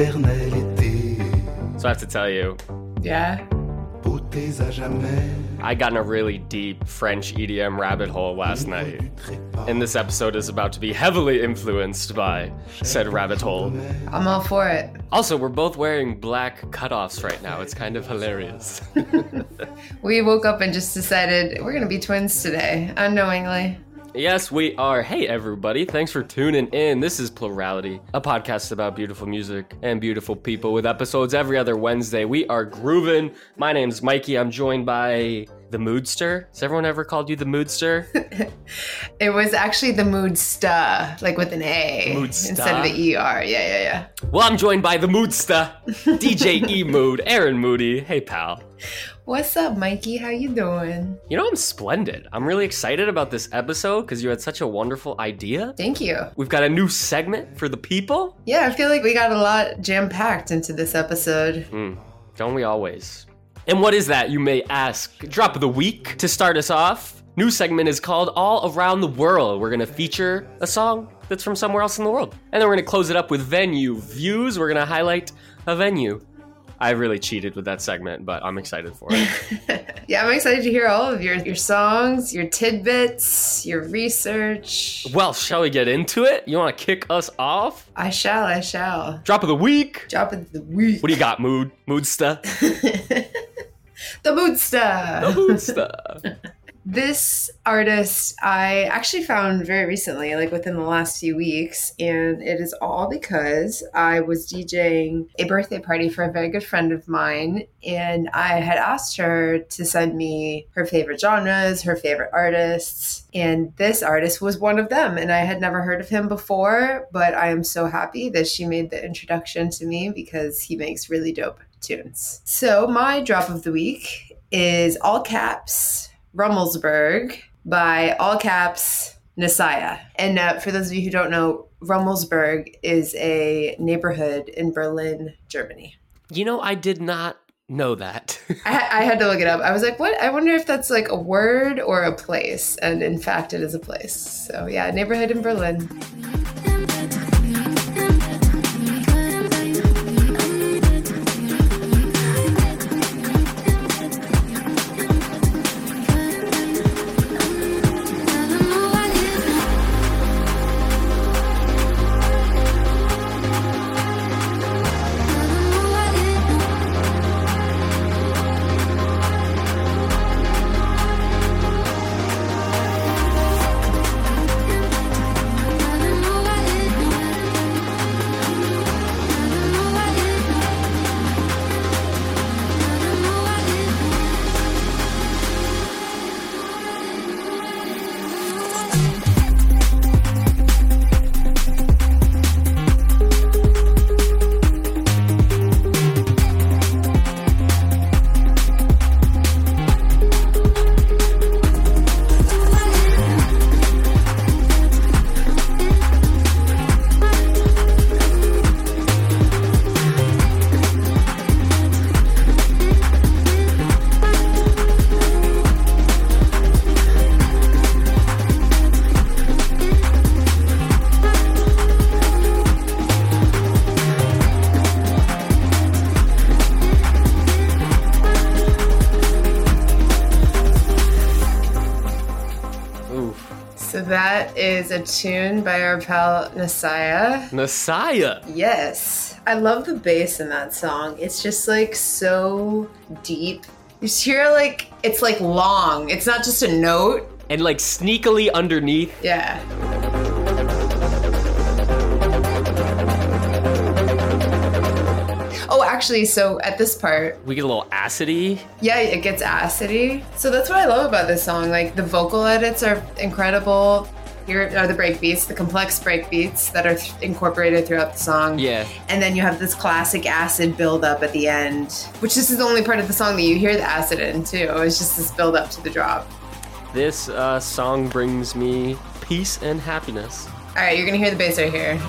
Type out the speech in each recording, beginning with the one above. So I have to tell you. Yeah. I got in a really deep French EDM rabbit hole last night, and this episode is about to be heavily influenced by said rabbit hole. I'm all for it. Also, we're both wearing black cutoffs right now. It's kind of hilarious. We woke up and just decided we're going to be twins today, unknowingly. Yes, we are. Hey, everybody. Thanks for tuning in. This is Plurality, a podcast about beautiful music and beautiful people with episodes every other Wednesday. We are grooving. My name's Mikey. I'm joined by the Moodster. Has everyone ever called you the Moodster? It was actually the Moodsta, like with an A Moodsta. Instead of the E-R. Yeah. Well, I'm joined by the Moodsta, DJ E-Mood, Aaron Moody. Hey, pal. What's up, Mikey? How you doing? You know, I'm splendid. I'm really excited about this episode because you had such a wonderful idea. Thank you. We've got a new segment for the people. Yeah, I feel like we got a lot jam-packed into this episode. Don't we always? And what is that, you may ask? Drop of the week to start us off. New segment is called All Around the World. We're going to feature a song that's from somewhere else in the world. And then we're going to close it up with venue views. We're going to highlight a venue. I really cheated with that segment, but I'm excited for it. Yeah, I'm excited to hear all of your songs, your tidbits, your research. Well, shall we get into it? You want to kick us off? I shall. Drop of the week. What do you got, Moodsta? The Moodsta. This artist I actually found very recently, like within the last few weeks, and it is all because I was DJing a birthday party for a very good friend of mine, and I had asked her to send me her favorite genres, her favorite artists, and this artist was one of them, and I had never heard of him before, but I am so happy that she made the introduction to me because he makes really dope tunes. So my drop of the week is all caps Rummelsberg by all caps Nasaya. And for those of you who don't know, Rummelsberg is a neighborhood in Berlin, Germany. You know, I did not know that. I had to look it up. I was like, what? I wonder if that's like a word or a place. And in fact, it is a place. So yeah, neighborhood in Berlin. That is a tune by our pal Nasaya. Nasaya? Yes. I love the bass in that song. It's just like so deep. You just hear like, it's like long. It's not just a note. And like sneakily underneath. Yeah. Oh, actually, so at this part, we get a little acidy. Yeah, it gets acidy. So that's what I love about this song. Like, the vocal edits are incredible. Here are the breakbeats, the complex breakbeats that are incorporated throughout the song. Yeah. And then you have this classic acid buildup at the end, which this is the only part of the song that you hear the acid in, too. It's just this buildup to the drop. This song brings me peace and happiness. All right, you're going to hear the bass right here.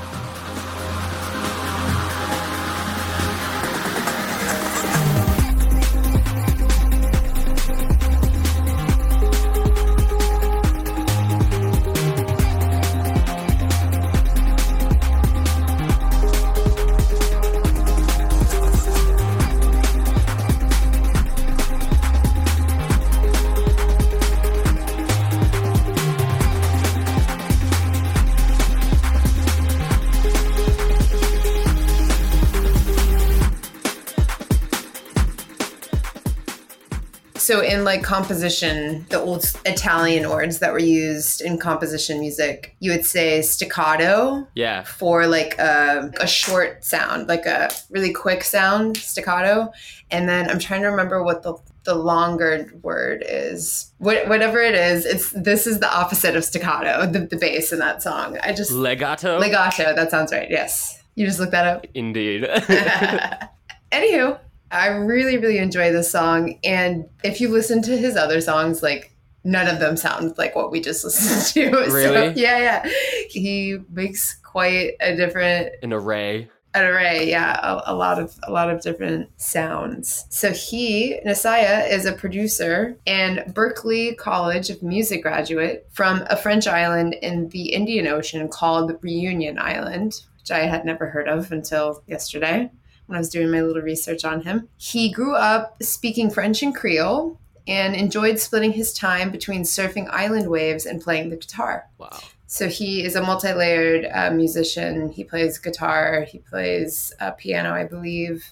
So in like composition, the old Italian words that were used in composition music, you would say staccato for like a short sound, like a really quick sound, staccato. And then I'm trying to remember what the longer word is. Whatever it is, this is the opposite of staccato, the bass in that song. Legato? Legato, that sounds right, yes. You just looked that up? Indeed. Anywho, I really, really enjoy this song. And if you listen to his other songs, like none of them sound like what we just listened to. Really? So, yeah. He makes quite a different... An array, yeah, a lot of different sounds. So Nasaya, is a producer and Berklee College of Music graduate from a French island in the Indian Ocean called Reunion Island, which I had never heard of until yesterday when I was doing my little research on him. He grew up speaking French and Creole and enjoyed splitting his time between surfing island waves and playing the guitar. Wow. So he is a multi-layered musician. He plays guitar, he plays piano, I believe,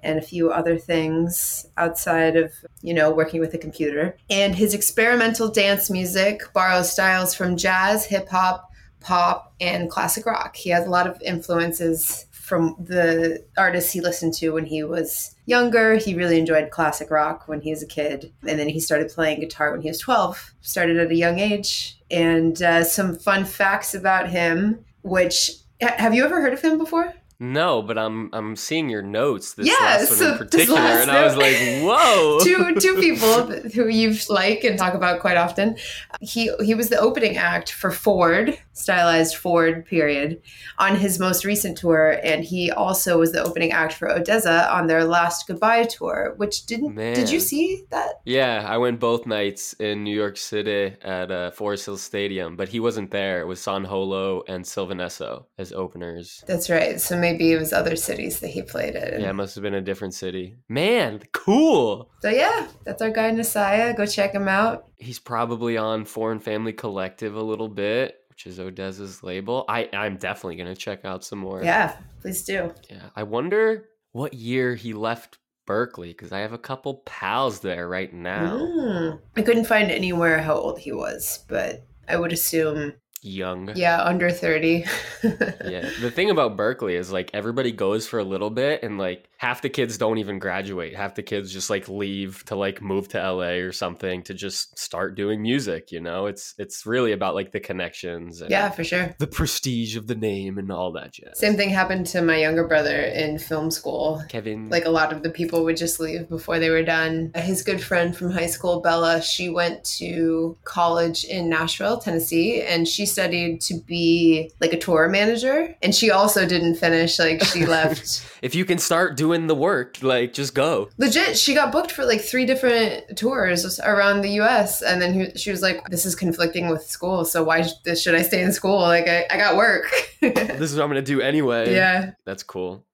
and a few other things outside of, working with a computer. And his experimental dance music borrows styles from jazz, hip hop, pop, and classic rock. He has a lot of influences from the artists he listened to when he was younger. He really enjoyed classic rock when he was a kid. And then he started playing guitar when he was 12, started at a young age. And some fun facts about him, which, have you ever heard of him before? No, but I'm seeing your notes this last one in particular, and I was like, whoa. two people who you like and talk about quite often. He was the opening act for Ford, stylized Ford period, on his most recent tour, and he also was the opening act for Odesza on their last Goodbye tour, which did you see that? Yeah, I went both nights in New York City at Forest Hill Stadium, but he wasn't there. It was San Holo and Sylvan Esso as openers. That's right. So maybe it was other cities that he played in. Yeah, it must have been a different city. Man, cool. So yeah, that's our guy Nasaya. Go check him out. He's probably on Foreign Family Collective a little bit, which is Odesza's label. I'm definitely going to check out some more. Yeah, please do. Yeah, I wonder what year he left Berklee, because I have a couple pals there right now. I couldn't find anywhere how old he was, but I would assume... young. Yeah, under 30. Yeah. The thing about Berklee is like everybody goes for a little bit and like half the kids don't even graduate. Half the kids just like leave to like move to LA or something to just start doing music, It's really about like the connections and yeah, for sure. The prestige of the name and all that jazz. Same thing happened to my younger brother in film school. Kevin. Like a lot of the people would just leave before they were done. His good friend from high school, Bella, she went to college in Nashville, Tennessee, and she studied to be like a tour manager, and she also didn't finish. Like she left. If you can start doing the work, like just go. Legit, she got booked for like 3 different tours around the US, and then she was like, this is conflicting with school, so why should I stay in school? Like I got work. This is what I'm gonna do anyway. Yeah, that's cool.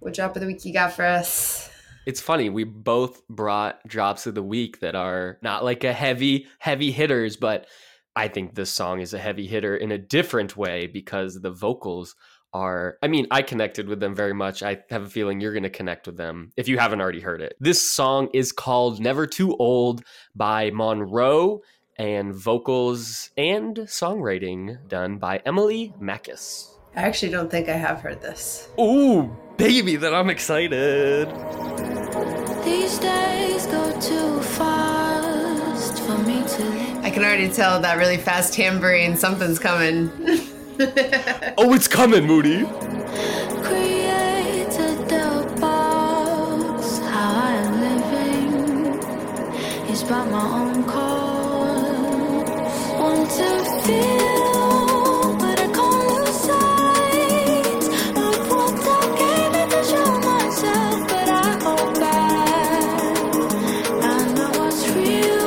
What drop of the week you got for us? It's funny, we both brought drops of the week that are not like a heavy hitters, but I think this song is a heavy hitter in a different way because the vocals are... I mean, I connected with them very much. I have a feeling you're going to connect with them if you haven't already heard it. This song is called Never Too Old by Monrroe, and vocals and songwriting done by Emily Makis. I actually don't think I have heard this. Ooh, baby, then I'm excited. These days go too fast for me to... I can already tell that really fast tambourine, something's coming. Oh, it's coming, Moody. Created the box, how I am living is by my own cause. Want to feel, but I can't lose sight of what I gave it to show myself, but I hold back. I know what's real.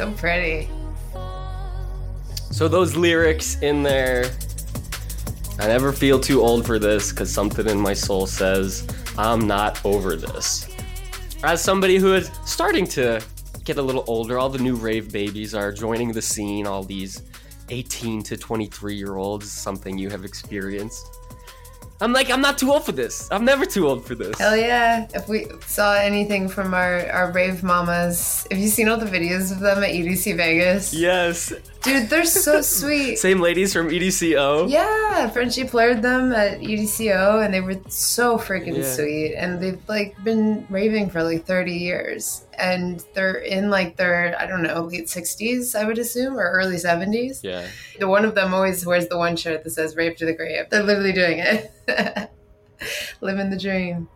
So pretty. So those lyrics in there, I never feel too old for this because something in my soul says I'm not over this. As somebody who is starting to get a little older, all the new rave babies are joining the scene, all these 18 to 23 year olds, something you have experienced. I'm like, I'm not too old for this. I'm never too old for this. Hell yeah. If we saw anything from our rave mamas, have you seen all the videos of them at EDC Vegas? Yes. Dude, they're so sweet. Same ladies from EDCO? Yeah. Frenchie played them at EDCO, and they were so freaking sweet. And they've like been raving for like 30 years. And they're in like their, I don't know, late 60s, I would assume, or early 70s. Yeah. The one of them always wears the one shirt that says "Rave to the Grave." They're literally doing it. Living the dream.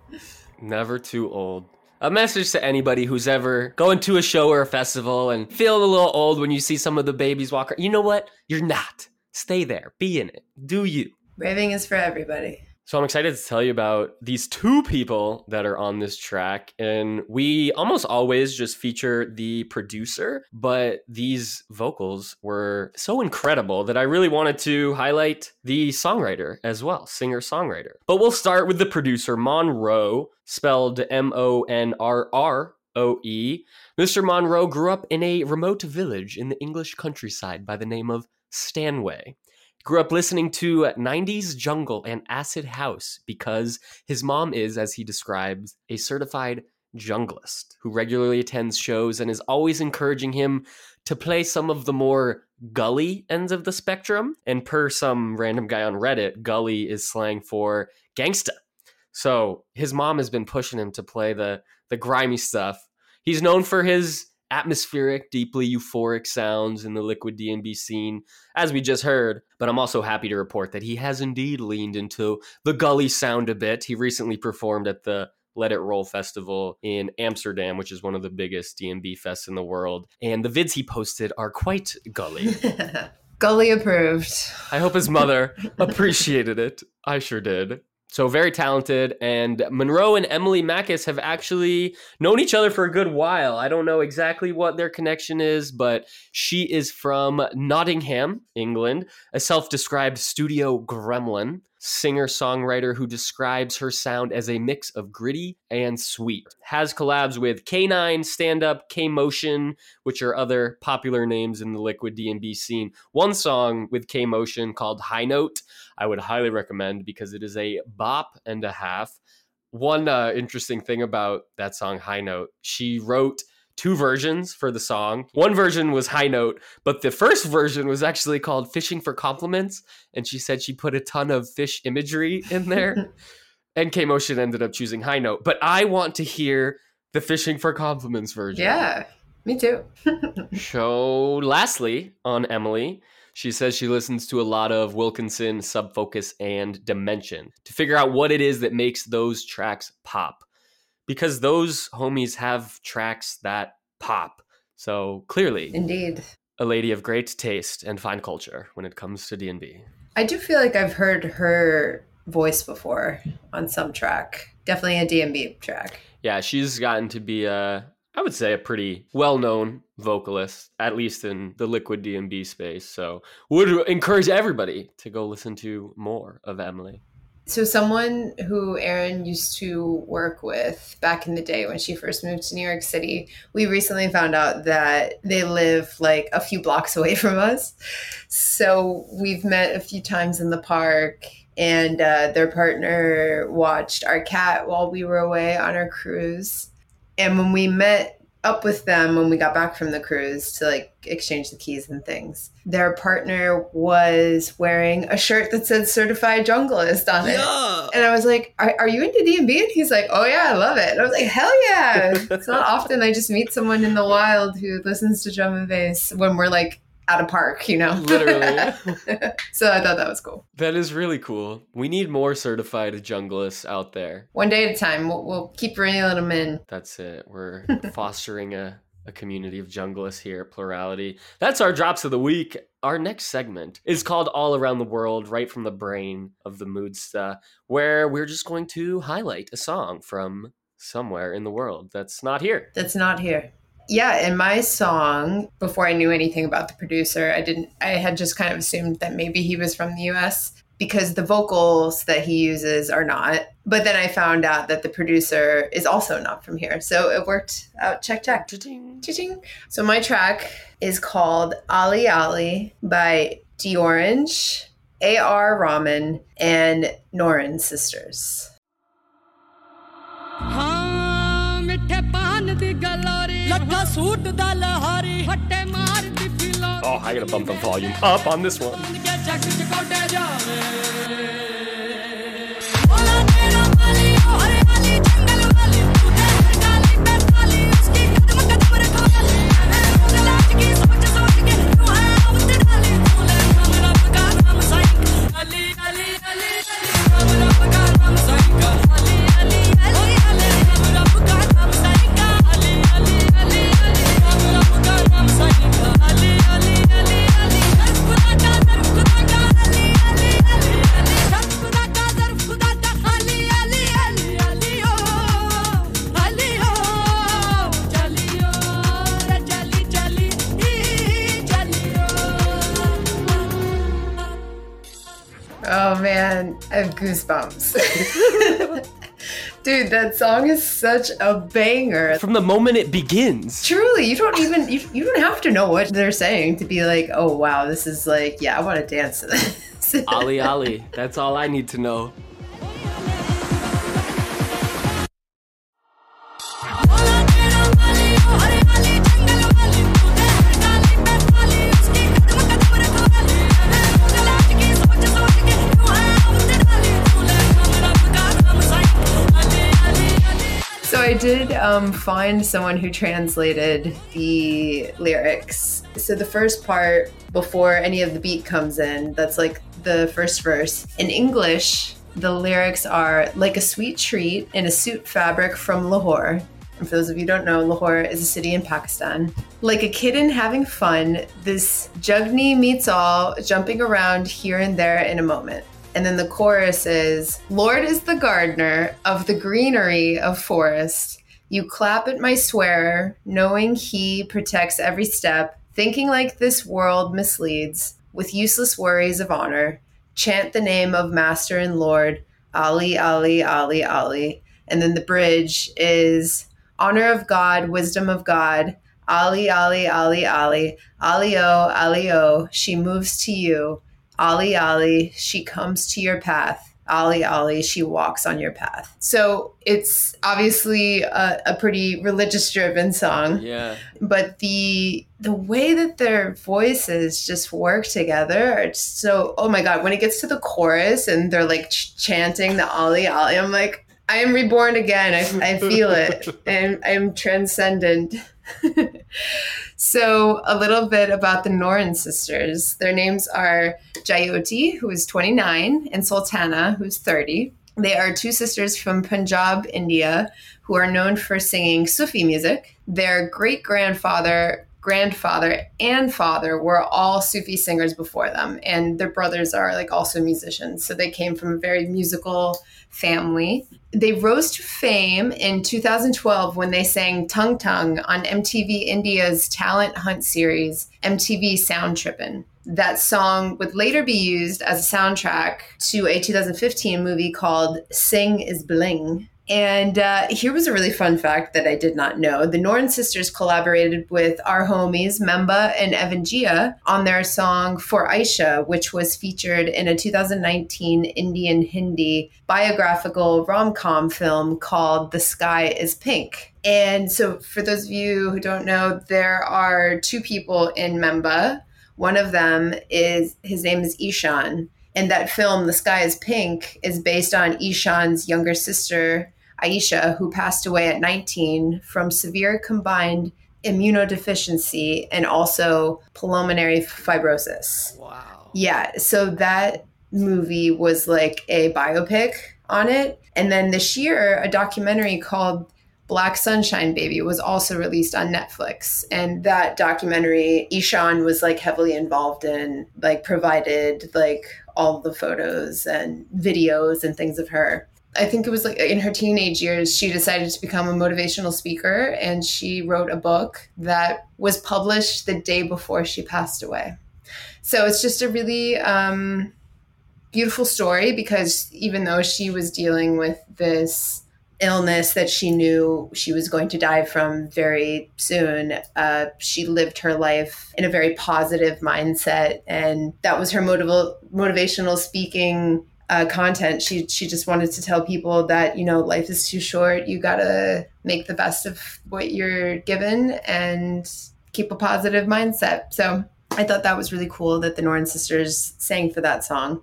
Never too old. A message to anybody who's ever going to a show or a festival and feel a little old when you see some of the babies walk around. You know what? You're not. Stay there. Be in it. Do you. Raving is for everybody. So I'm excited to tell you about these two people that are on this track. And we almost always just feature the producer, but these vocals were so incredible that I really wanted to highlight the songwriter as well, singer-songwriter. But we'll start with the producer, Monrroe, spelled Monrroe. Mr. Monrroe grew up in a remote village in the English countryside by the name of Stanway. Grew up listening to 90s jungle and acid house because his mom is, as he describes, a certified junglist who regularly attends shows and is always encouraging him to play some of the more gully ends of the spectrum. And per some random guy on Reddit, gully is slang for gangsta. So his mom has been pushing him to play the grimy stuff. He's known for his atmospheric, deeply euphoric sounds in the liquid D&B scene, as we just heard. But I'm also happy to report that he has indeed leaned into the gully sound a bit. He recently performed at the Let It Roll Festival in Amsterdam, which is one of the biggest D&B fests in the world. And the vids he posted are quite gully. Gully approved. I hope his mother appreciated it. I sure did. So very talented, and Monrroe and Emily Makis have actually known each other for a good while. I don't know exactly what their connection is, but she is from Nottingham, England, a self-described studio gremlin, singer-songwriter who describes her sound as a mix of gritty and sweet. Has collabs with K9, Stand Up, K-Motion, which are other popular names in the liquid D&B scene. One song with K-Motion called High Note I would highly recommend because it is a bop and a half. One interesting thing about that song, High Note, she wrote two versions for the song. One version was High Note, but the first version was actually called Fishing for Compliments. And she said she put a ton of fish imagery in there. And K-Motion ended up choosing High Note. But I want to hear the Fishing for Compliments version. Yeah, me too. So lastly, on Emily, she says she listens to a lot of Wilkinson, Subfocus, and Dimension to figure out what it is that makes those tracks pop. Because those homies have tracks that pop. So clearly, indeed, a lady of great taste and fine culture when it comes to D&B. I do feel like I've heard her voice before on some track. Definitely a D&B track. Yeah, she's gotten to be I would say a pretty well-known vocalist, at least in the liquid D&B space. So would encourage everybody to go listen to more of Emily. So someone who Erin used to work with back in the day when she first moved to New York City, we recently found out that they live like a few blocks away from us. So we've met a few times in the park, and their partner watched our cat while we were away on our cruise. And when we met up with them, when we got back from the cruise to like exchange the keys and things, their partner was wearing a shirt that said certified junglist on it. Yeah. And I was like, are you into D&B? And he's like, oh yeah, I love it. And I was like, hell yeah. It's not often I just meet someone in the wild who listens to drum and bass when we're like at a park, you know? Literally. So I thought that was cool. That is really cool. We need more certified junglists out there. One day at a time. We'll keep reeling them in. That's it. We're fostering a community of junglists here, plurality. That's our drops of the week. Our next segment is called All Around the World, right from the brain of the Moodsta, where we're just going to highlight a song from somewhere in the world that's not here. Yeah, in my song, before I knew anything about the producer, I had just kind of assumed that maybe he was from the US because the vocals that he uses are not. But then I found out that the producer is also not from here. So it worked out. Check. Cha-ching. Cha-ching. So my track is called Ali Ali by Diorange, A.R. Rahman, and Nooran Sisters. Oh, I gotta bump the volume up on this one. Oh, man, I have goosebumps. Dude, that song is such a banger. From the moment it begins. Truly, you don't have to know what they're saying to be like, oh, wow, this is like, yeah, I want to dance to this. Ali, Ali, that's all I need to know. Find someone who translated the lyrics. So the first part before any of the beat comes in, that's like the first verse. In English, the lyrics are like a sweet treat in a suit fabric from Lahore. And for those of you who don't know, Lahore is a city in Pakistan. Like a kitten having fun, this jugni meets all, jumping around here and there in a moment. And then the chorus is, Lord is the gardener of the greenery of forest. You clap at my swearer, knowing he protects every step. Thinking like this world misleads with useless worries of honor. Chant the name of master and Lord, Ali, Ali, Ali, Ali. And then the bridge is, honor of God, wisdom of God. Ali, Ali, Ali, Ali. Ali-o, Ali-o, she moves to you. Ali, Ali, she comes to your path. Ali, Ali, she walks on your path. So it's obviously a pretty religious-driven song. Yeah. But the way that their voices just work together, it's so, oh my God, when it gets to the chorus and they're like chanting the Ali, Ali, I'm like, I am reborn again. I feel it. And I'm transcendent. So a little bit about the Nooran sisters. Their names are Jayoti, who is 29, and Sultana, who's 30. They are two sisters from Punjab, India, who are known for singing Sufi music. Their great-grandfather, and father were all Sufi singers before them, and their brothers are like also musicians. So they came from a very musical family. They rose to fame in 2012 when they sang Tung Tung on MTV India's Talent Hunt series, MTV Sound Trippin'. That song would later be used as a soundtrack to a 2015 movie called Sing Is Bling. And here was a really fun fact that I did not know. The Nooran sisters collaborated with our homies Memba and Evangia on their song For Aisha, which was featured in a 2019 Indian Hindi biographical rom-com film called The Sky is Pink. And so for those of you who don't know, there are two people in Memba. One of them is, his name is Ishan. And that film, The Sky is Pink, is based on Ishan's younger sister, Aisha, who passed away at 19 from severe combined immunodeficiency and also pulmonary fibrosis. Wow. Yeah. So that movie was like a biopic on it. And then this year, a documentary called Black Sunshine Baby was also released on Netflix. And that documentary, Ishan was like heavily involved in, like provided like all the photos and videos and things of her. I think it was like in her teenage years, she decided to become a motivational speaker, and she wrote a book that was published the day before she passed away. So it's just a really beautiful story, because even though she was dealing with this illness that she knew she was going to die from very soon, she lived her life in a very positive mindset. And that was her motivational speaking content. She just wanted to tell people that, you know, life is too short. You gotta make the best of what you're given and keep a positive mindset. So I thought that was really cool that the Nooran Sisters sang for that song.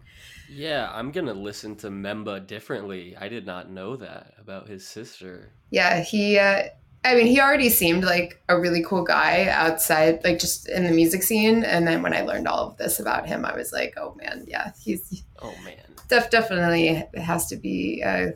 Yeah, I'm going to listen to Memba differently. I did not know that about his sister. Yeah, he already seemed like a really cool guy outside, like just in the music scene. And then when I learned all of this about him, I was like, oh man, yeah, definitely has to be a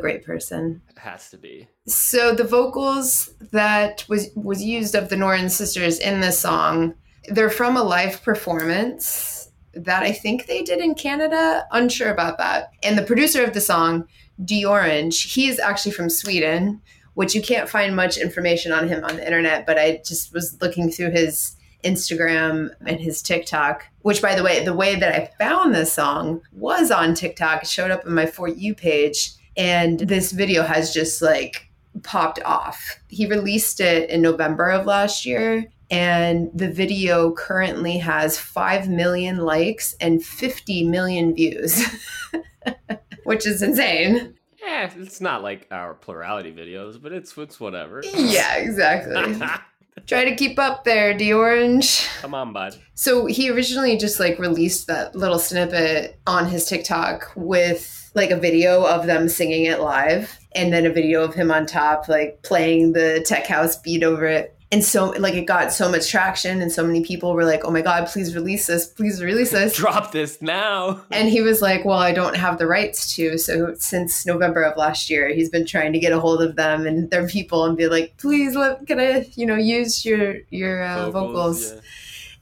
great person. It has to be. So the vocals that was used of the Nooran Sisters in this song, they're from a live performance that I think they did in Canada. Unsure about that. And the producer of the song, Diorange, he is actually from Sweden, which you can't find much information on him on the internet, but I just was looking through his Instagram and his TikTok, which, by the way that I found this song was on TikTok. It showed up on my For You page, and this video has just like popped off. He released it in November of last year, and the video currently has 5 million likes and 50 million views, which is insane. Yeah, it's not like our plurality videos, but it's whatever. Yeah, exactly. Try to keep up there, Diorange. Come on, bud. So he originally just like released that little snippet on his TikTok with like a video of them singing it live, and then a video of him on top, like playing the tech house beat over it. And so like it got so much traction, and so many people were like, oh my God, please release this. Please release this. Drop this now. And he was like, well, I don't have the rights to. So since November of last year, he's been trying to get a hold of them and their people and be like, please, can I, use your vocals. Yeah.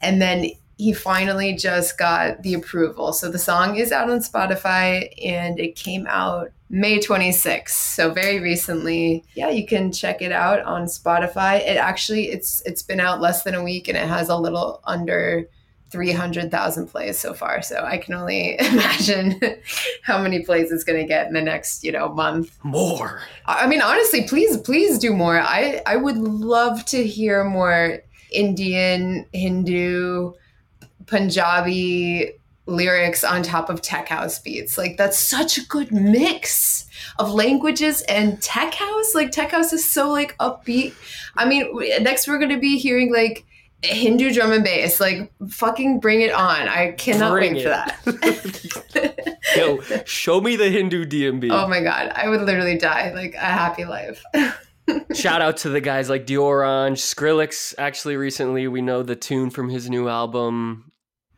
And then he finally just got the approval. So the song is out on Spotify, and it came out May 26th, so very recently. Yeah, you can check it out on Spotify. It actually, it's been out less than a week, and it has a little under 300,000 plays so far. So I can only imagine how many plays it's going to get in the next, month. More. I mean, honestly, please do more. I would love to hear more Indian, Hindu, Punjabi lyrics on top of tech house beats. Like, that's such a good mix of languages and tech house. Like, tech house is so like upbeat. I mean, next we're going to be hearing like Hindu drum and bass. Like, fucking bring it on. I cannot wait for that. Yo, show me the Hindu DMB. Oh my God. I would literally die. Like, a happy life. Shout out to the guys like Diorange, Skrillex. Actually, recently we know the tune from his new album,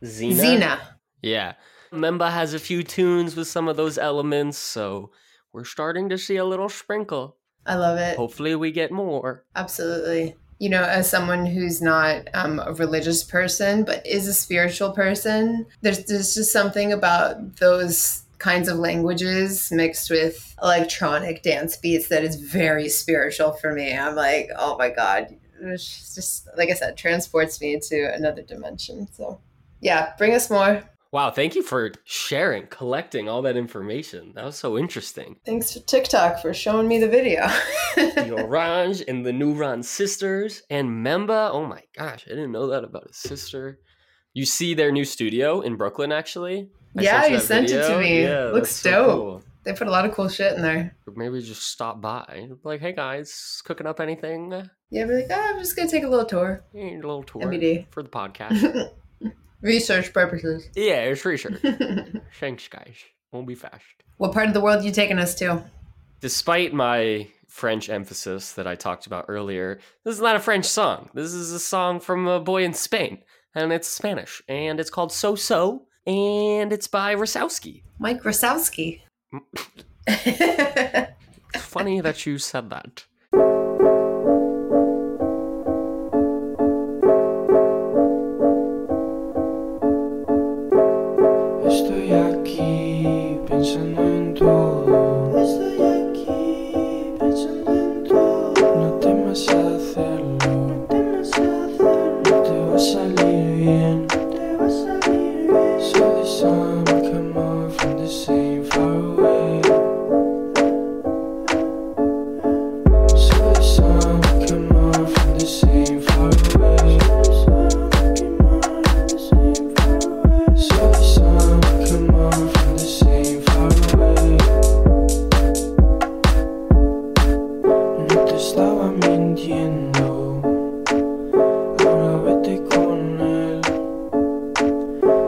Xena. Yeah. Memba has a few tunes with some of those elements, so we're starting to see a little sprinkle. I love it. Hopefully we get more. Absolutely. As someone who's not a religious person, but is a spiritual person, there's just something about those kinds of languages mixed with electronic dance beats that is very spiritual for me. I'm like, oh my God. It's just, like I said, transports me to another dimension. So yeah, bring us more. Wow, thank you for sharing, collecting all that information. That was so interesting. Thanks to TikTok for showing me the video. Diorange and the Nooran Sisters and Memba. Oh my gosh, I didn't know that about his sister. You see their new studio in Brooklyn, actually? You sent it to me. Yeah, looks dope. So cool. They put a lot of cool shit in there. Maybe just stop by. Like, hey guys, cooking up anything? Yeah, be like, I'm just going to take a little tour. Yeah, a little tour. MBD. For the podcast. Research purposes. Yeah, it's research. Thanks, guys. We'll be fast. What part of the world are you taking us to? Despite my French emphasis that I talked about earlier, this is not a French song. This is a song from a boy in Spain, and it's Spanish, and it's called So So, and it's by Rusowsky. Mike Rusowsky. It's funny that you said that. Estoy aquí pensando en todo. estaba mintiendo. Ahora vete con él.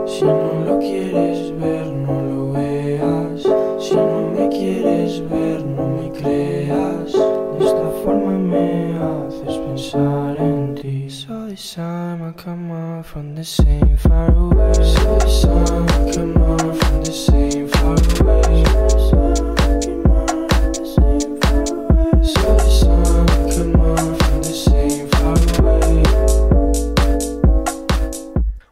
Si no lo quieres ver, no lo veas. Si no me quieres ver, no me creas. De esta forma me haces pensar en ti. So this time I come out from the same far away. So this time I come out from the same far away.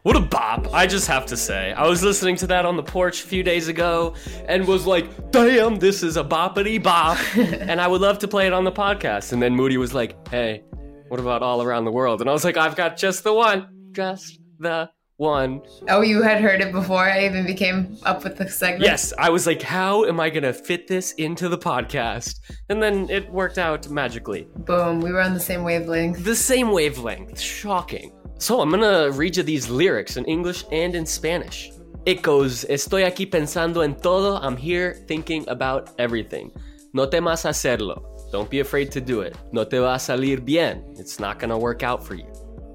What a bop, I just have to say. I was listening to that on the porch a few days ago and was like, damn, this is a boppity bop. And I would love to play it on the podcast. And then Moody was like, hey, what about All Around the World? And I was like, I've got just the one. Just the one. Oh, you had heard it before I even became up with the segment? Yes, I was like, how am I going to fit this into the podcast? And then it worked out magically. Boom, we were on the same wavelength. The same wavelength, shocking. So I'm gonna read you these lyrics in English and in Spanish. It goes, estoy aquí pensando en todo, I'm here thinking about everything. No temas hacerlo, don't be afraid to do it. No te va a salir bien, it's not gonna work out for you.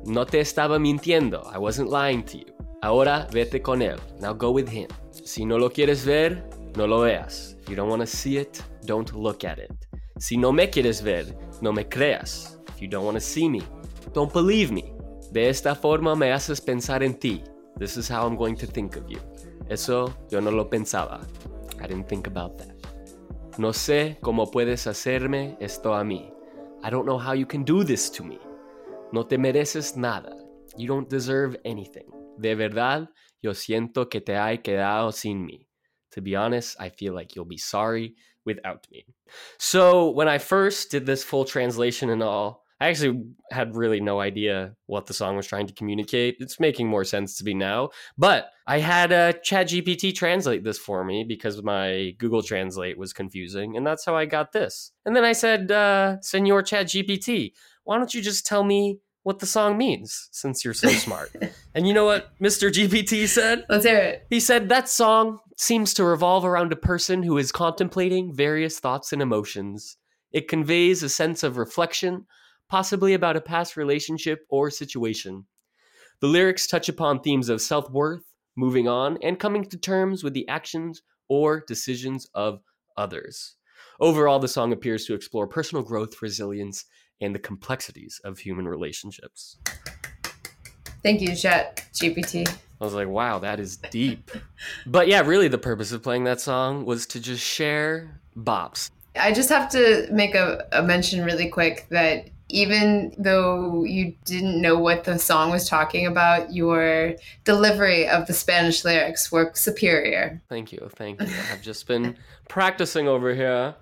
No te estaba mintiendo, I wasn't lying to you. Ahora vete con él, now go with him. Si no lo quieres ver, no lo veas. If you don't wanna see it, don't look at it. Si no me quieres ver, no me creas. If you don't wanna see me, don't believe me. De esta forma me haces pensar en ti. This is how I'm going to think of you. Eso yo no lo pensaba. I didn't think about that. No sé cómo puedes hacerme esto a mí. I don't know how you can do this to me. No te mereces nada. You don't deserve anything. De verdad, yo siento que te has quedado sin mí. To be honest, I feel like you'll be sorry without me. So when I first did this full translation and all, I actually had really no idea what the song was trying to communicate. It's making more sense to me now. But I had ChatGPT translate this for me because my Google Translate was confusing. And that's how I got this. And then I said, Senor ChatGPT, why don't you just tell me what the song means since you're so smart? And you know what Mr. GPT said? Let's hear it. He said, that song seems to revolve around a person who is contemplating various thoughts and emotions. It conveys a sense of reflection, possibly about a past relationship or situation. The lyrics touch upon themes of self-worth, moving on, and coming to terms with the actions or decisions of others. Overall, the song appears to explore personal growth, resilience, and the complexities of human relationships. Thank you, ChatGPT. I was like, wow, that is deep. But yeah, really the purpose of playing that song was to just share bops. I just have to make a mention really quick that even though you didn't know what the song was talking about, your delivery of the Spanish lyrics were superior. Thank you. I've just been practicing over here.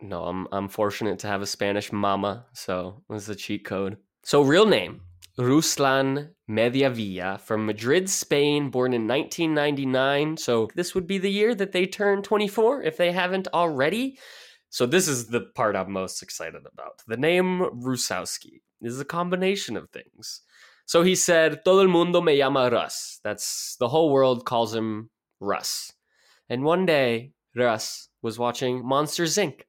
No, I'm fortunate to have a Spanish mama, so that's a cheat code. So real name, Ruslan Mediavilla, from Madrid, Spain, born in 1999. So this would be the year that they turn 24, if they haven't already. So this is the part I'm most excited about. The name Rusowsky is a combination of things. So he said, todo el mundo me llama Russ. That's the whole world calls him Russ. And one day, Russ was watching Monsters, Inc.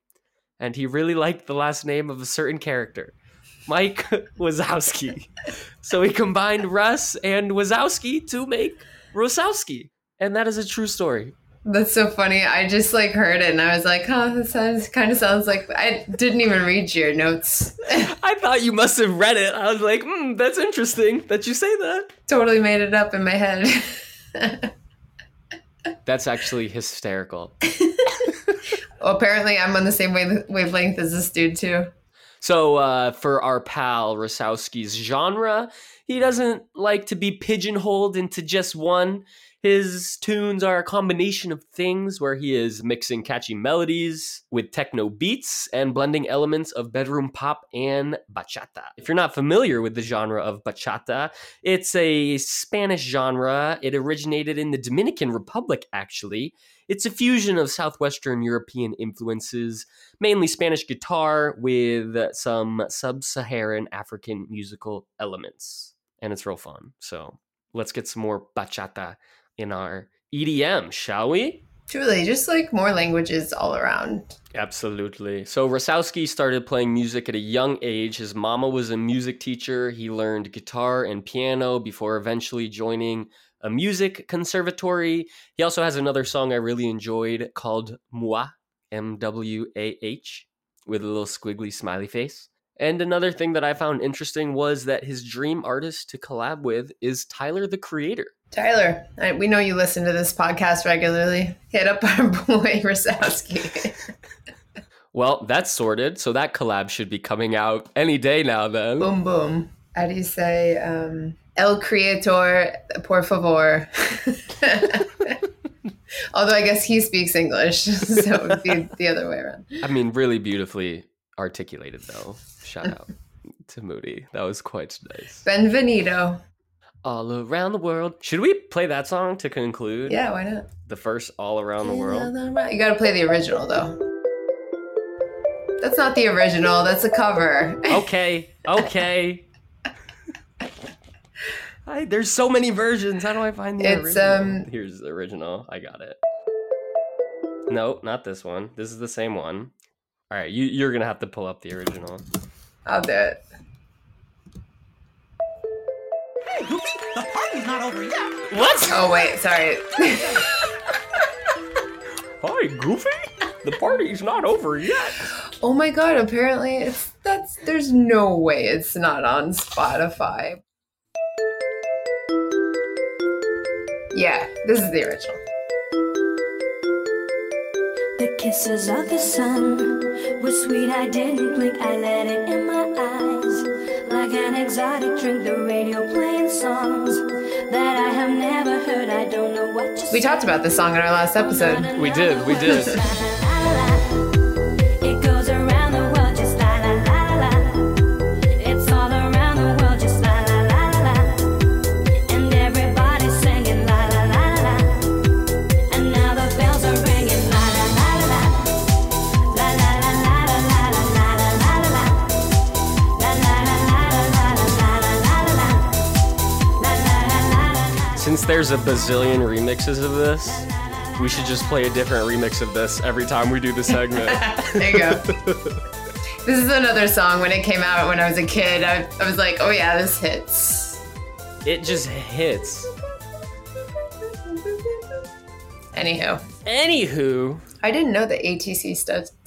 And he really liked the last name of a certain character, Mike Wazowski. So he combined Russ and Wazowski to make Rusowsky. And that is a true story. That's so funny. I just like heard it and I was like, oh, that sounds like, I didn't even read your notes. I thought you must have read it. I was like, that's interesting that you say that. Totally made it up in my head. That's actually hysterical. Well, apparently I'm on the same wavelength as this dude too. So for our pal Rusowsky's genre, he doesn't like to be pigeonholed into just one. His tunes are a combination of things where he is mixing catchy melodies with techno beats and blending elements of bedroom pop and bachata. If you're not familiar with the genre of bachata, it's a Spanish genre. It originated in the Dominican Republic, actually. It's a fusion of Southwestern European influences, mainly Spanish guitar with some sub-Saharan African musical elements. And it's real fun. So let's get some more bachata in our EDM, shall we? Truly, just like more languages all around. Absolutely. So Rusowsky started playing music at a young age. His mama was a music teacher. He learned guitar and piano before eventually joining a music conservatory. He also has another song I really enjoyed called Mwah, M-W-A-H, with a little squiggly smiley face. And another thing that I found interesting was that his dream artist to collab with is Tyler, the Creator. Tyler, we know you listen to this podcast regularly. Hit up our boy Rusowsky. Well, that's sorted. So that collab should be coming out any day now then. Boom, boom. How do you say El Creator, por favor? Although I guess he speaks English, so it would be the other way around. I mean, really beautifully articulated though. Shout out to Moody. That was quite nice. Benvenido. All around the world. Should we play that song to conclude? Yeah, why not? The first All Around the World. You gotta play the original, though. That's not the original. That's a cover. Okay. Okay. There's so many versions. How do I find the original? Here's the original. I got it. No, not this one. This is the same one. All right, you're gonna have to pull up the original. I'll do it. Hey, Goopy, the party's not over yet. What? Oh, wait, sorry. Hi, Goofy. The party's not over yet. Oh my god, apparently there's no way it's not on Spotify. Yeah, this is the original. The kisses of the sun were sweet, I didn't blink, I let it in my eyes. Like an exotic drink, the radio playing songs that I have never heard. I don't know what to. We talked about this song in our last episode. We did. It goes around the world, just la la la la. It's all around the world, just la la la la. And everybody's singing la la la la. And now the bells are ringing la la la la. La la la la la la la la. La la la. Since there's a bazillion remixes of this, we should just play a different remix of this every time we do the segment. There you go. This is another song when it came out when I was a kid. I was like, oh yeah, this hits. It just hits. Anywho. I didn't know that ATC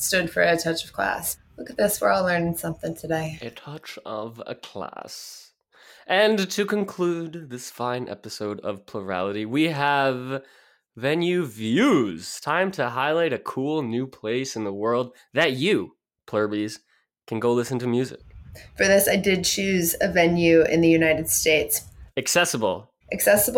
stood for A Touch of Class. Look at this. We're all learning something today. A touch of a class. And to conclude this fine episode of Plurality, we have venue views. Time to highlight a cool new place in the world that you, Plurbies, can go listen to music. For this, I did choose a venue in the United States. Accessible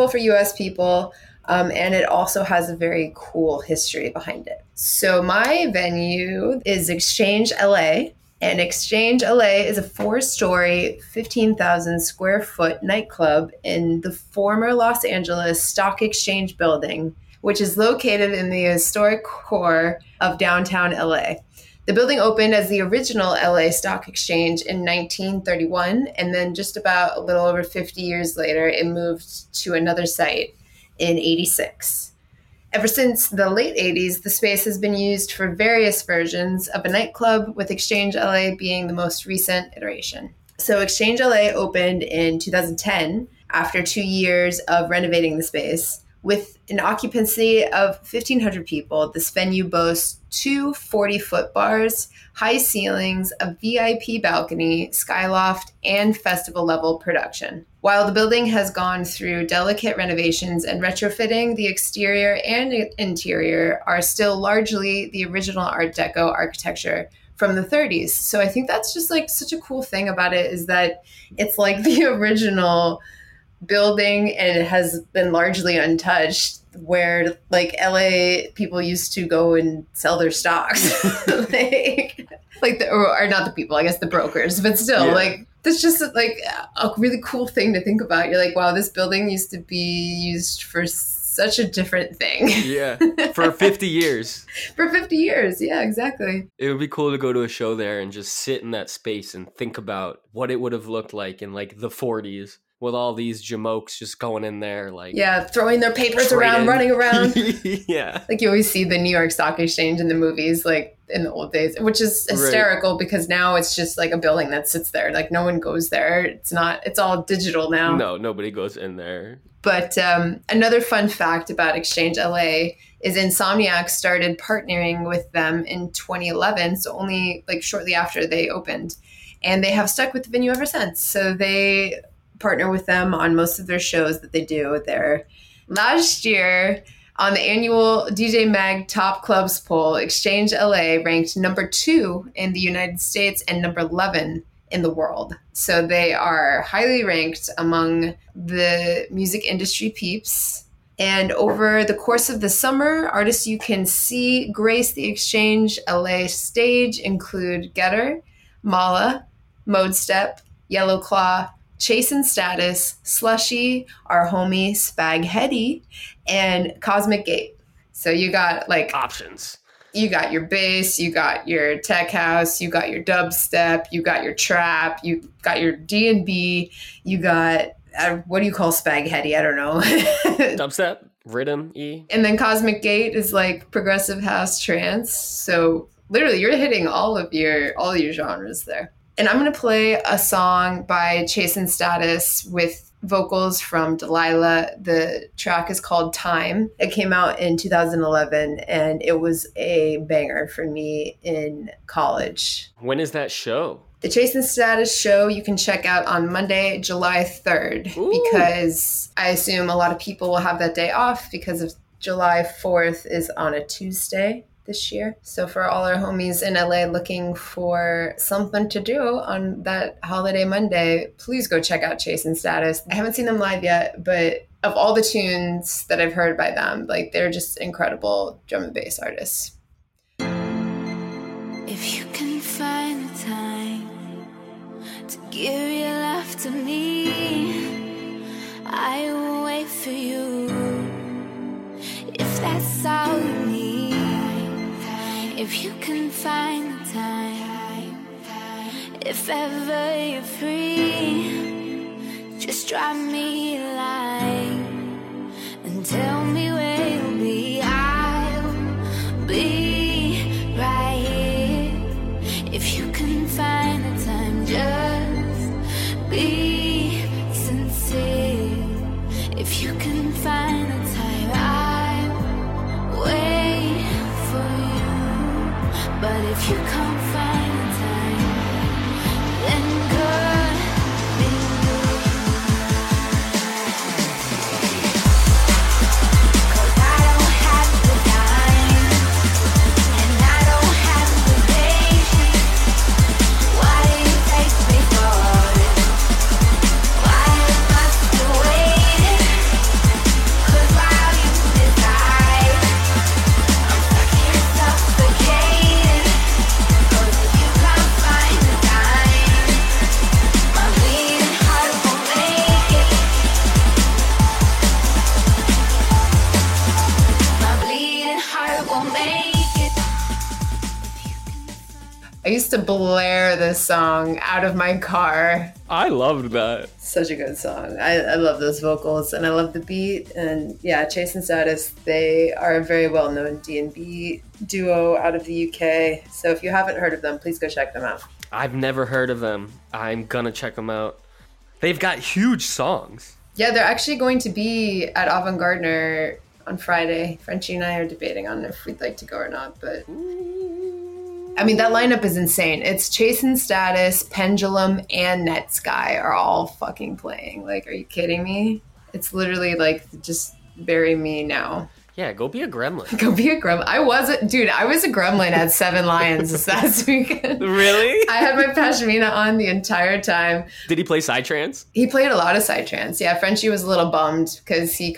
for US people, and it also has a very cool history behind it. So my venue is Exchange LA. And Exchange LA is a 4-story, 15,000 square foot nightclub in the former Los Angeles Stock Exchange building, which is located in the historic core of downtown LA. The building opened as the original LA Stock Exchange in 1931, and then just about a little over 50 years later, it moved to another site in 86. Ever since the late 80s, the space has been used for various versions of a nightclub, with Exchange LA being the most recent iteration. So Exchange LA opened in 2010 after 2 years of renovating the space. With an occupancy of 1,500 people, this venue boasts two 40-foot bars, high ceilings, a VIP balcony, skyloft, and festival-level production. While the building has gone through delicate renovations and retrofitting, the exterior and interior are still largely the original Art Deco architecture from the 30s. So I think that's just like such a cool thing about it, is that it's like the original building and it has been largely untouched, where like LA people used to go and sell their stocks. Or not the people, I guess the brokers, but still, yeah. Like that's just like a really cool thing to think about. You're like, wow, this building used to be used for such a different thing. Yeah, for 50 years. For 50 years, yeah, exactly. It would be cool to go to a show there and just sit in that space and think about what it would have looked like in like the 40s. with all these jamokes just going in there, like, yeah, throwing their papers around, running around. Yeah. Like you always see the New York Stock Exchange in the movies, like in the old days, which is hysterical, right? Because now it's just like a building that sits there. Like no one goes there. It's all digital now. No, nobody goes in there. But another fun fact about Exchange LA is Insomniac started partnering with them in 2011. So only like shortly after they opened, and they have stuck with the venue ever since. So they partner with them on most of their shows that they do there. Last year, on the annual DJ Mag Top Clubs poll, Exchange LA ranked number 2 in the United States and number 11 in the world. So they are highly ranked among the music industry peeps. And over the course of the summer, artists you can see grace the Exchange LA stage include Getter, Mala, Mode Step, Yellow Claw, Chase and Status, Slushy, our homie Spagheady, and Cosmic Gate. So you got like options. You got your bass, you got your tech house, you got your dubstep, you got your trap, you got your D&B, you got what do you call Spagheady? I don't know. Dubstep, rhythm, E. And then Cosmic Gate is like progressive house trance. So literally, you're hitting all your genres there. And I'm going to play a song by Chase and Status with vocals from Delilah. The track is called Time. It came out in 2011, and it was a banger for me in college. When is that show? The Chase and Status show you can check out on Monday, July 3rd, Ooh. Because I assume a lot of people will have that day off because of July 4th is on a Tuesday this year. So for all our homies in LA looking for something to do on that holiday Monday, please go check out Chase and Status. I haven't seen them live yet, but of all the tunes that I've heard by them, like they're just incredible drum and bass artists. If you can find the time to give your love to me, I will wait for you. If that's all you need. If you can find the time, if ever you're free, just drop me a line and tell me where you'll be. I'll be right here. If you can find the time, just be sincere. If you can find the time, I'll wait for you. But if you can't find the time, then good thing do. 'Cause I don't have the time, and I don't have the patience. Why do you take me for this? Why am I still waiting? 'Cause while you decide, I'm stuck here suffocating. I used to blare this song out of my car. I loved that. Such a good song. I love those vocals and I love the beat. And yeah, Chase and Status, they are a very well-known D&B duo out of the UK. So if you haven't heard of them, please go check them out. I've never heard of them. I'm going to check them out. They've got huge songs. Yeah, they're actually going to be at Avant Gardner on Friday. Frenchie and I are debating on if we'd like to go or not, but... I mean, that lineup is insane. It's Chase and Status, Pendulum, and Netsky are all fucking playing. Like, are you kidding me? It's literally like, just bury me now. Yeah, go be a gremlin. Go be a gremlin. I was a gremlin at Seven Lions this last weekend. Really? I had my pashmina on the entire time. Did he play psytrance? He played a lot of psytrance. Yeah, Frenchie was a little bummed because he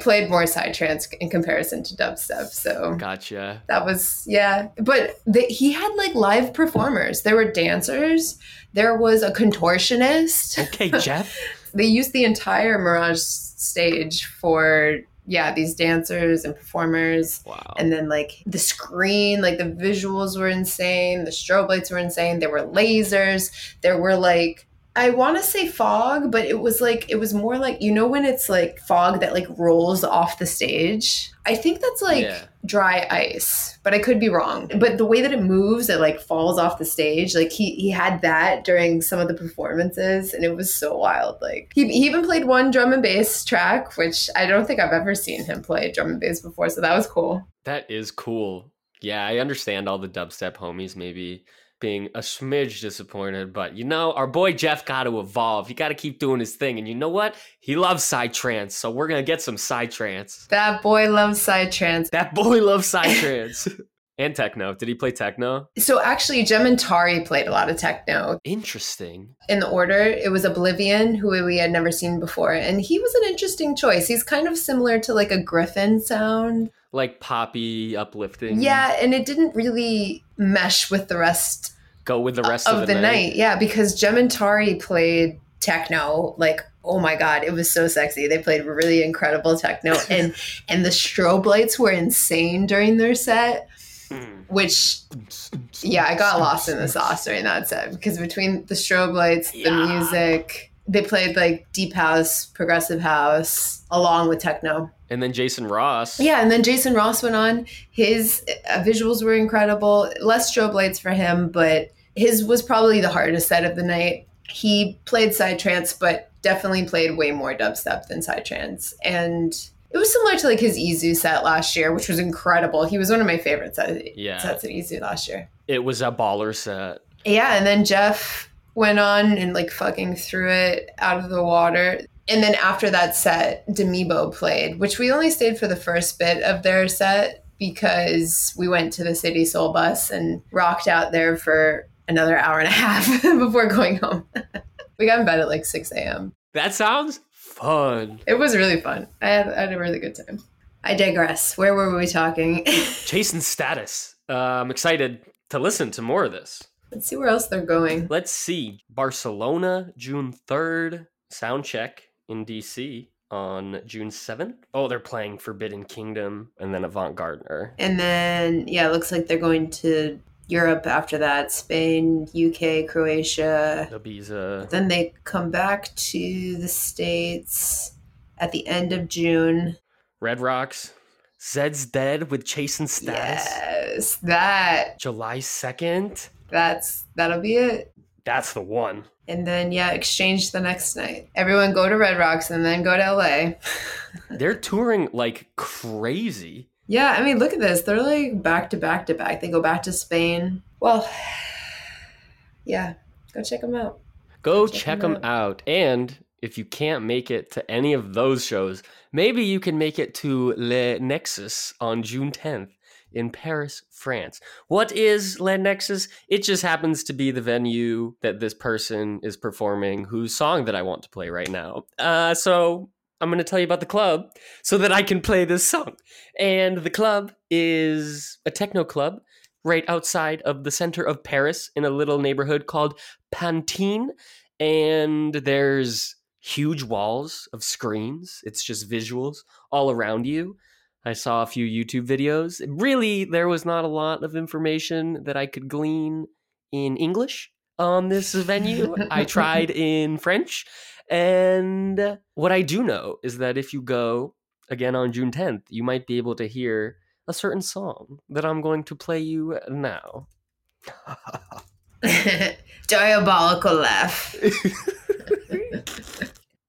played more psytrance in comparison to dubstep, so... Gotcha. That was, yeah. But he had, like, live performers. There were dancers. There was a contortionist. Okay, Jeff. They used the entire Mirage stage for, yeah, these dancers and performers. Wow. And then, like, the screen, like, the visuals were insane. The strobe lights were insane. There were lasers. There were, like... I want to say fog, but it was like, it was more like, you know, when it's like fog that like rolls off the stage. I think that's like dry ice, but I could be wrong. But the way that it moves, it like falls off the stage. Like he had that during some of the performances, and it was so wild. Like he even played one drum and bass track, which I don't think I've ever seen him play drum and bass before. So that was cool. That is cool. Yeah, I understand all the dubstep homies maybe being a smidge disappointed, but you know, our boy Jeff got to evolve. He got to keep doing his thing, and you know what? He loves psytrance, so we're gonna get some psytrance. That boy loves psytrance. And techno. Did he play techno? So actually, Gemintari played a lot of techno. Interesting. In the order, it was Oblivion, who we had never seen before, and he was an interesting choice. He's kind of similar to like a Griffin sound. Like poppy, uplifting. Yeah, and it didn't really mesh with the rest. Go with the rest of the night. Yeah, because Gemintari played techno. Like, oh my God, it was so sexy. They played really incredible techno, and the strobe lights were insane during their set. Which, yeah, I got lost in the sauce during that set, because between the strobe lights, the music, they played like deep house, progressive house, along with techno. And then Jason Ross. Yeah, and then Jason Ross went on. His visuals were incredible. Less strobe lights for him, but his was probably the hardest set of the night. He played psytrance, but definitely played way more dubstep than psytrance. And it was similar to like his Izu set last year, which was incredible. He was one of my favorite sets at Izu last year. It was a baller set. Yeah, and then Jeff went on and like fucking threw it out of the water. And then after that set, Demibo played, which we only stayed for the first bit of their set because we went to the City Soul bus and rocked out there for another hour and a half before going home. We got in bed at like 6 a.m. That sounds fun. It was really fun. I had a really good time. I digress. Where were we talking? Chase and Status. I'm excited to listen to more of this. Let's see where else they're going. Let's see. Barcelona, June 3rd. Soundcheck in DC on June 7th. Oh, they're playing Forbidden Kingdom and then Avant Gardner. And then, yeah, it looks like they're going to Europe after that. Spain, UK, Croatia. Ibiza. Then they come back to the States at the end of June. Red Rocks. Zed's Dead with Chase and Status. Yes, that. July 2nd. That'll be it. That's the one. And then, yeah, Exchange the next night. Everyone go to Red Rocks and then go to LA. They're touring like crazy. Yeah, I mean, look at this. They're like back to back to back. They go back to Spain. Well, yeah, go check them out. Go check them out. And if you can't make it to any of those shows, maybe you can make it to Le Nexus on June 10th. In Paris, France. What is Le Nexus? It just happens to be the venue that this person is performing whose song that I want to play right now. So I'm going to tell you about the club so that I can play this song. And the club is a techno club right outside of the center of Paris in a little neighborhood called Pantine. And there's huge walls of screens. It's just visuals all around you. I saw a few YouTube videos. Really, there was not a lot of information that I could glean in English on this venue. I tried in French. And what I do know is that if you go again on June 10th, you might be able to hear a certain song that I'm going to play you now. Diabolical laugh.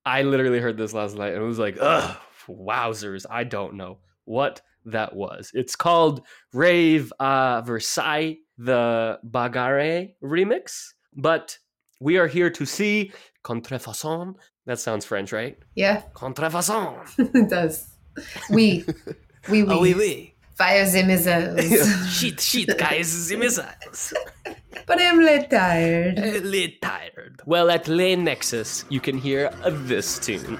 I literally heard this last night and it was like, ugh, wowzers, I don't know what that was. It's called Rave Versailles, the Bagarre remix. But we are here to see Contrefaçon. That sounds French, right? Yeah. Contrefaçon. It does. Oui. Oui, oui. Oh, oui, oui. Fire the missiles. Shit, guys, the missiles. But I'm le tired. Well, at Le Nexus, you can hear this tune.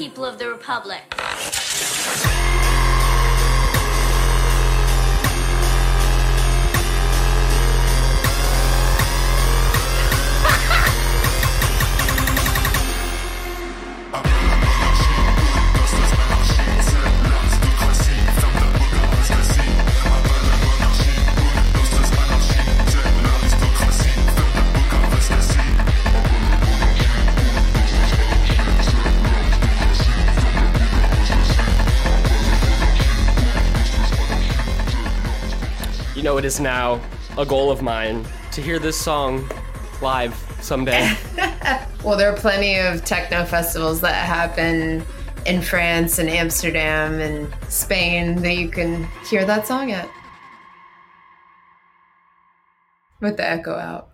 people of the Republic. You know, it is now a goal of mine to hear this song live someday. Well, there are plenty of techno festivals that happen in France and Amsterdam and Spain that you can hear that song at. With the echo out.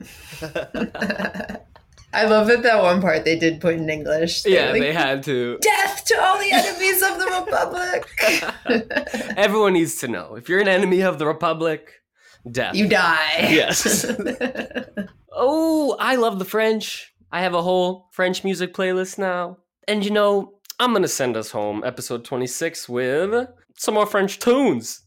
I love that one part they did put in English. Yeah, like, they had to. Death to all the enemies of the Republic. Everyone needs to know. If you're an enemy of the Republic, death. You die. Yes. Oh, I love the French. I have a whole French music playlist now. And you know, I'm going to send us home, episode 26, with some more French tunes.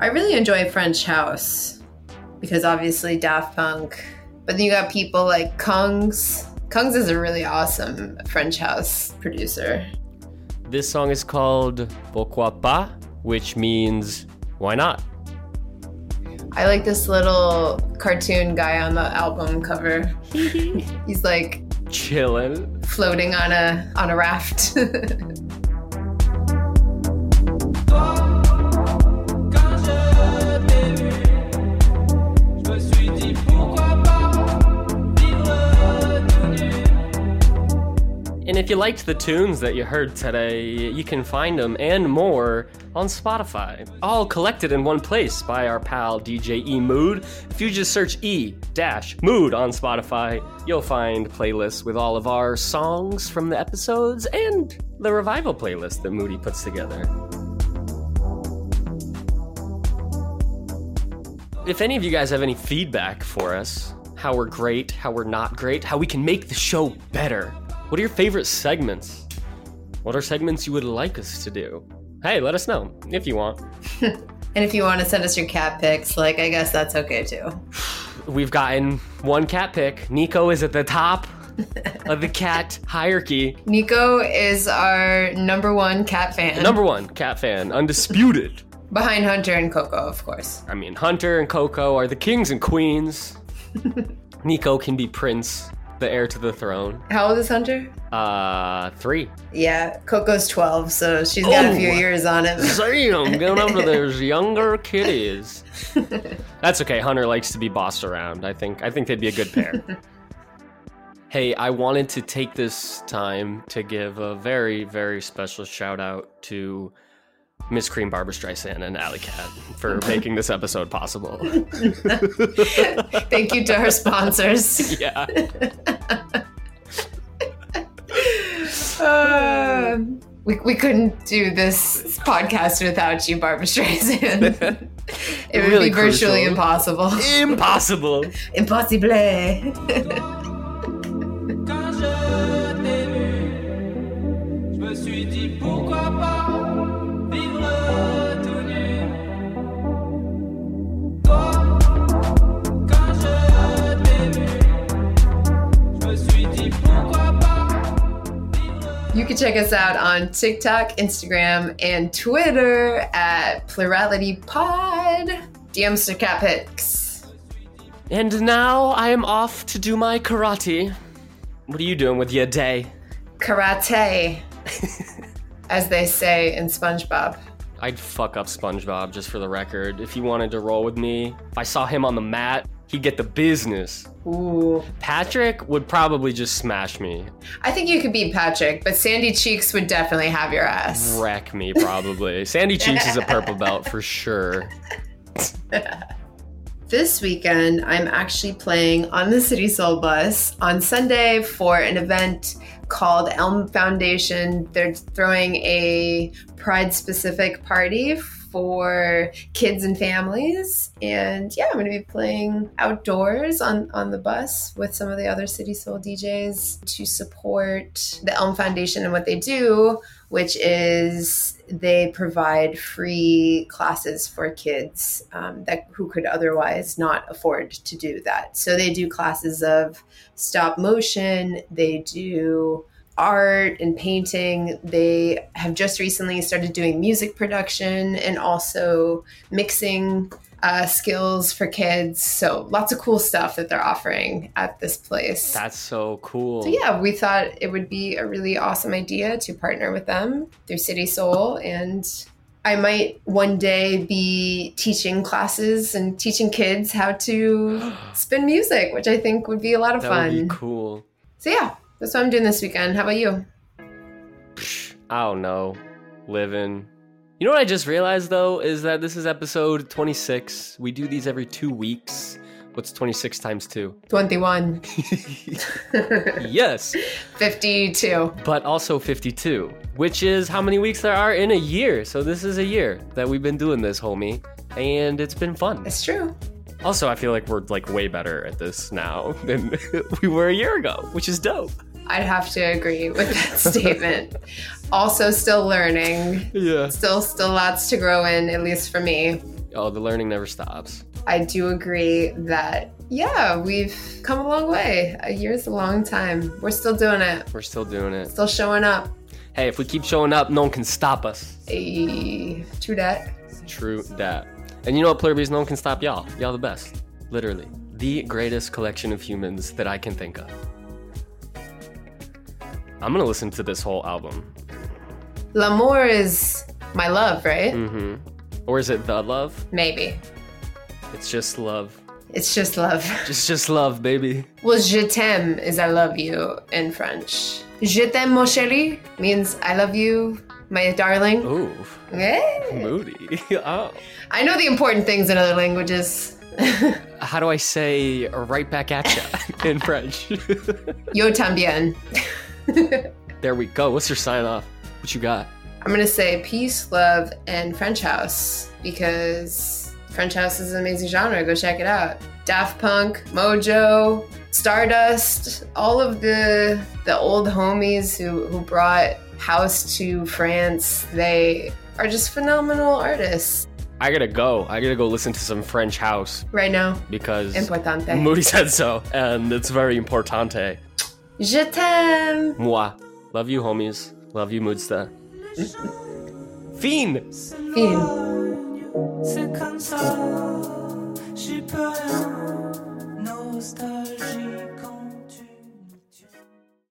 I really enjoy French house because obviously Daft Punk, but then you got people like Kungs. Kungs is a really awesome French house producer. This song is called Pourquoi Pas, which means why not? I like this little cartoon guy on the album cover. He's like chilling, floating on a raft. And if you liked the tunes that you heard today, you can find them and more on Spotify, all collected in one place by our pal DJ E Mood. If you just search E-Mood on Spotify, you'll find playlists with all of our songs from the episodes and the revival playlist that Moody puts together. If any of you guys have any feedback for us, how we're great, how we're not great, how we can make the show better, what are your favorite segments? What are segments you would like us to do? Hey, let us know if you want. And if you want to send us your cat pics, like, I guess that's okay too. We've gotten one cat pic. Nico is at the top of the cat hierarchy. Nico is our #1 cat fan. #1 cat fan, undisputed. Behind Hunter and Coco, of course. I mean, Hunter and Coco are the kings and queens. Nico can be prince. The heir to the throne. How old is Hunter? 3. Yeah, Coco's 12, so she's got a few years on it. Damn, going over those younger kiddies. That's okay, Hunter likes to be bossed around. I think they'd be a good pair. Hey, I wanted to take this time to give a very, very special shout out to Miss Cream, Barbara Streisand, and Alley Cat for making this episode possible. Thank you to our sponsors. Yeah. We couldn't do this podcast without you, Barbara Streisand. It would really be virtually impossible. Impossible. Impossible. You can check us out on TikTok, Instagram, and Twitter at Plurality Pod. DMs to cat pics. And now I am off to do my karate. What are you doing with your day? Karate, as they say in SpongeBob. I'd fuck up SpongeBob, just for the record. If he wanted to roll with me, if I saw him on the mat, he'd get the business. Ooh. Patrick would probably just smash me. I think you could beat Patrick, but Sandy Cheeks would definitely have your ass. Wreck me, probably. Sandy Cheeks is a purple belt for sure. This weekend, I'm actually playing on the City Soul bus on Sunday for an event called Elm Foundation. They're throwing a pride-specific party for kids and families. And yeah, I'm going to be playing outdoors on the bus with some of the other City Soul DJs to support the Elm Foundation and what they do, which is they provide free classes for kids who could otherwise not afford to do that. So they do classes of stop motion, they do art and painting. They have just recently started doing music production and also mixing skills for kids. So lots of cool stuff that they're offering at this place. That's so cool. So yeah, we thought it would be a really awesome idea to partner with them through City Soul. And I might one day be teaching classes and teaching kids how to spin music, which I think would be a lot of fun. That would be cool. So yeah, that's what I'm doing this weekend. How about you? I don't know. Living. You know what I just realized, though, is that this is episode 26. We do these every 2 weeks. What's 26 times 2? 21. Yes. 52. But also 52, which is how many weeks there are in a year. So this is a year that we've been doing this, homie. And it's been fun. It's true. Also, I feel like we're like way better at this now than we were a year ago, which is dope. I'd have to agree with that statement. Also, still learning. Yeah. Still lots to grow in, at least for me. Oh, the learning never stops. I do agree that, yeah, we've come a long way. A year's a long time. We're still doing it. We're still doing it. Still showing up. Hey, if we keep showing up, no one can stop us. Hey, true that. True that. And you know what, Plurbies? No one can stop y'all. Y'all the best. Literally. The greatest collection of humans that I can think of. I'm going to listen to this whole album. L'amour is my love, right? Mm-hmm. Or is it the love? Maybe. It's just love. It's just love. Just love, baby. Well, je t'aime is I love you in French. Je t'aime, mon chéri means I love you, my darling. Ooh. Yeah. Moody. Oh. I know the important things in other languages. How do I say right back at ya in French? Yo tambien. There we go. What's your sign off? What you got? I'm going to say peace, love, and French house, because French house is an amazing genre. Go check it out. Daft Punk, Mojo, Stardust, all of the old homies who brought house to France. They are just phenomenal artists. I gotta go. I gotta go listen to some French house. Right now. Because importante. Moody said so, and it's very importante. Je t'aime. Moi. Love you, homies. Love you, Moodsta. Fien. Fien. C'est comme ça. J'ai peur.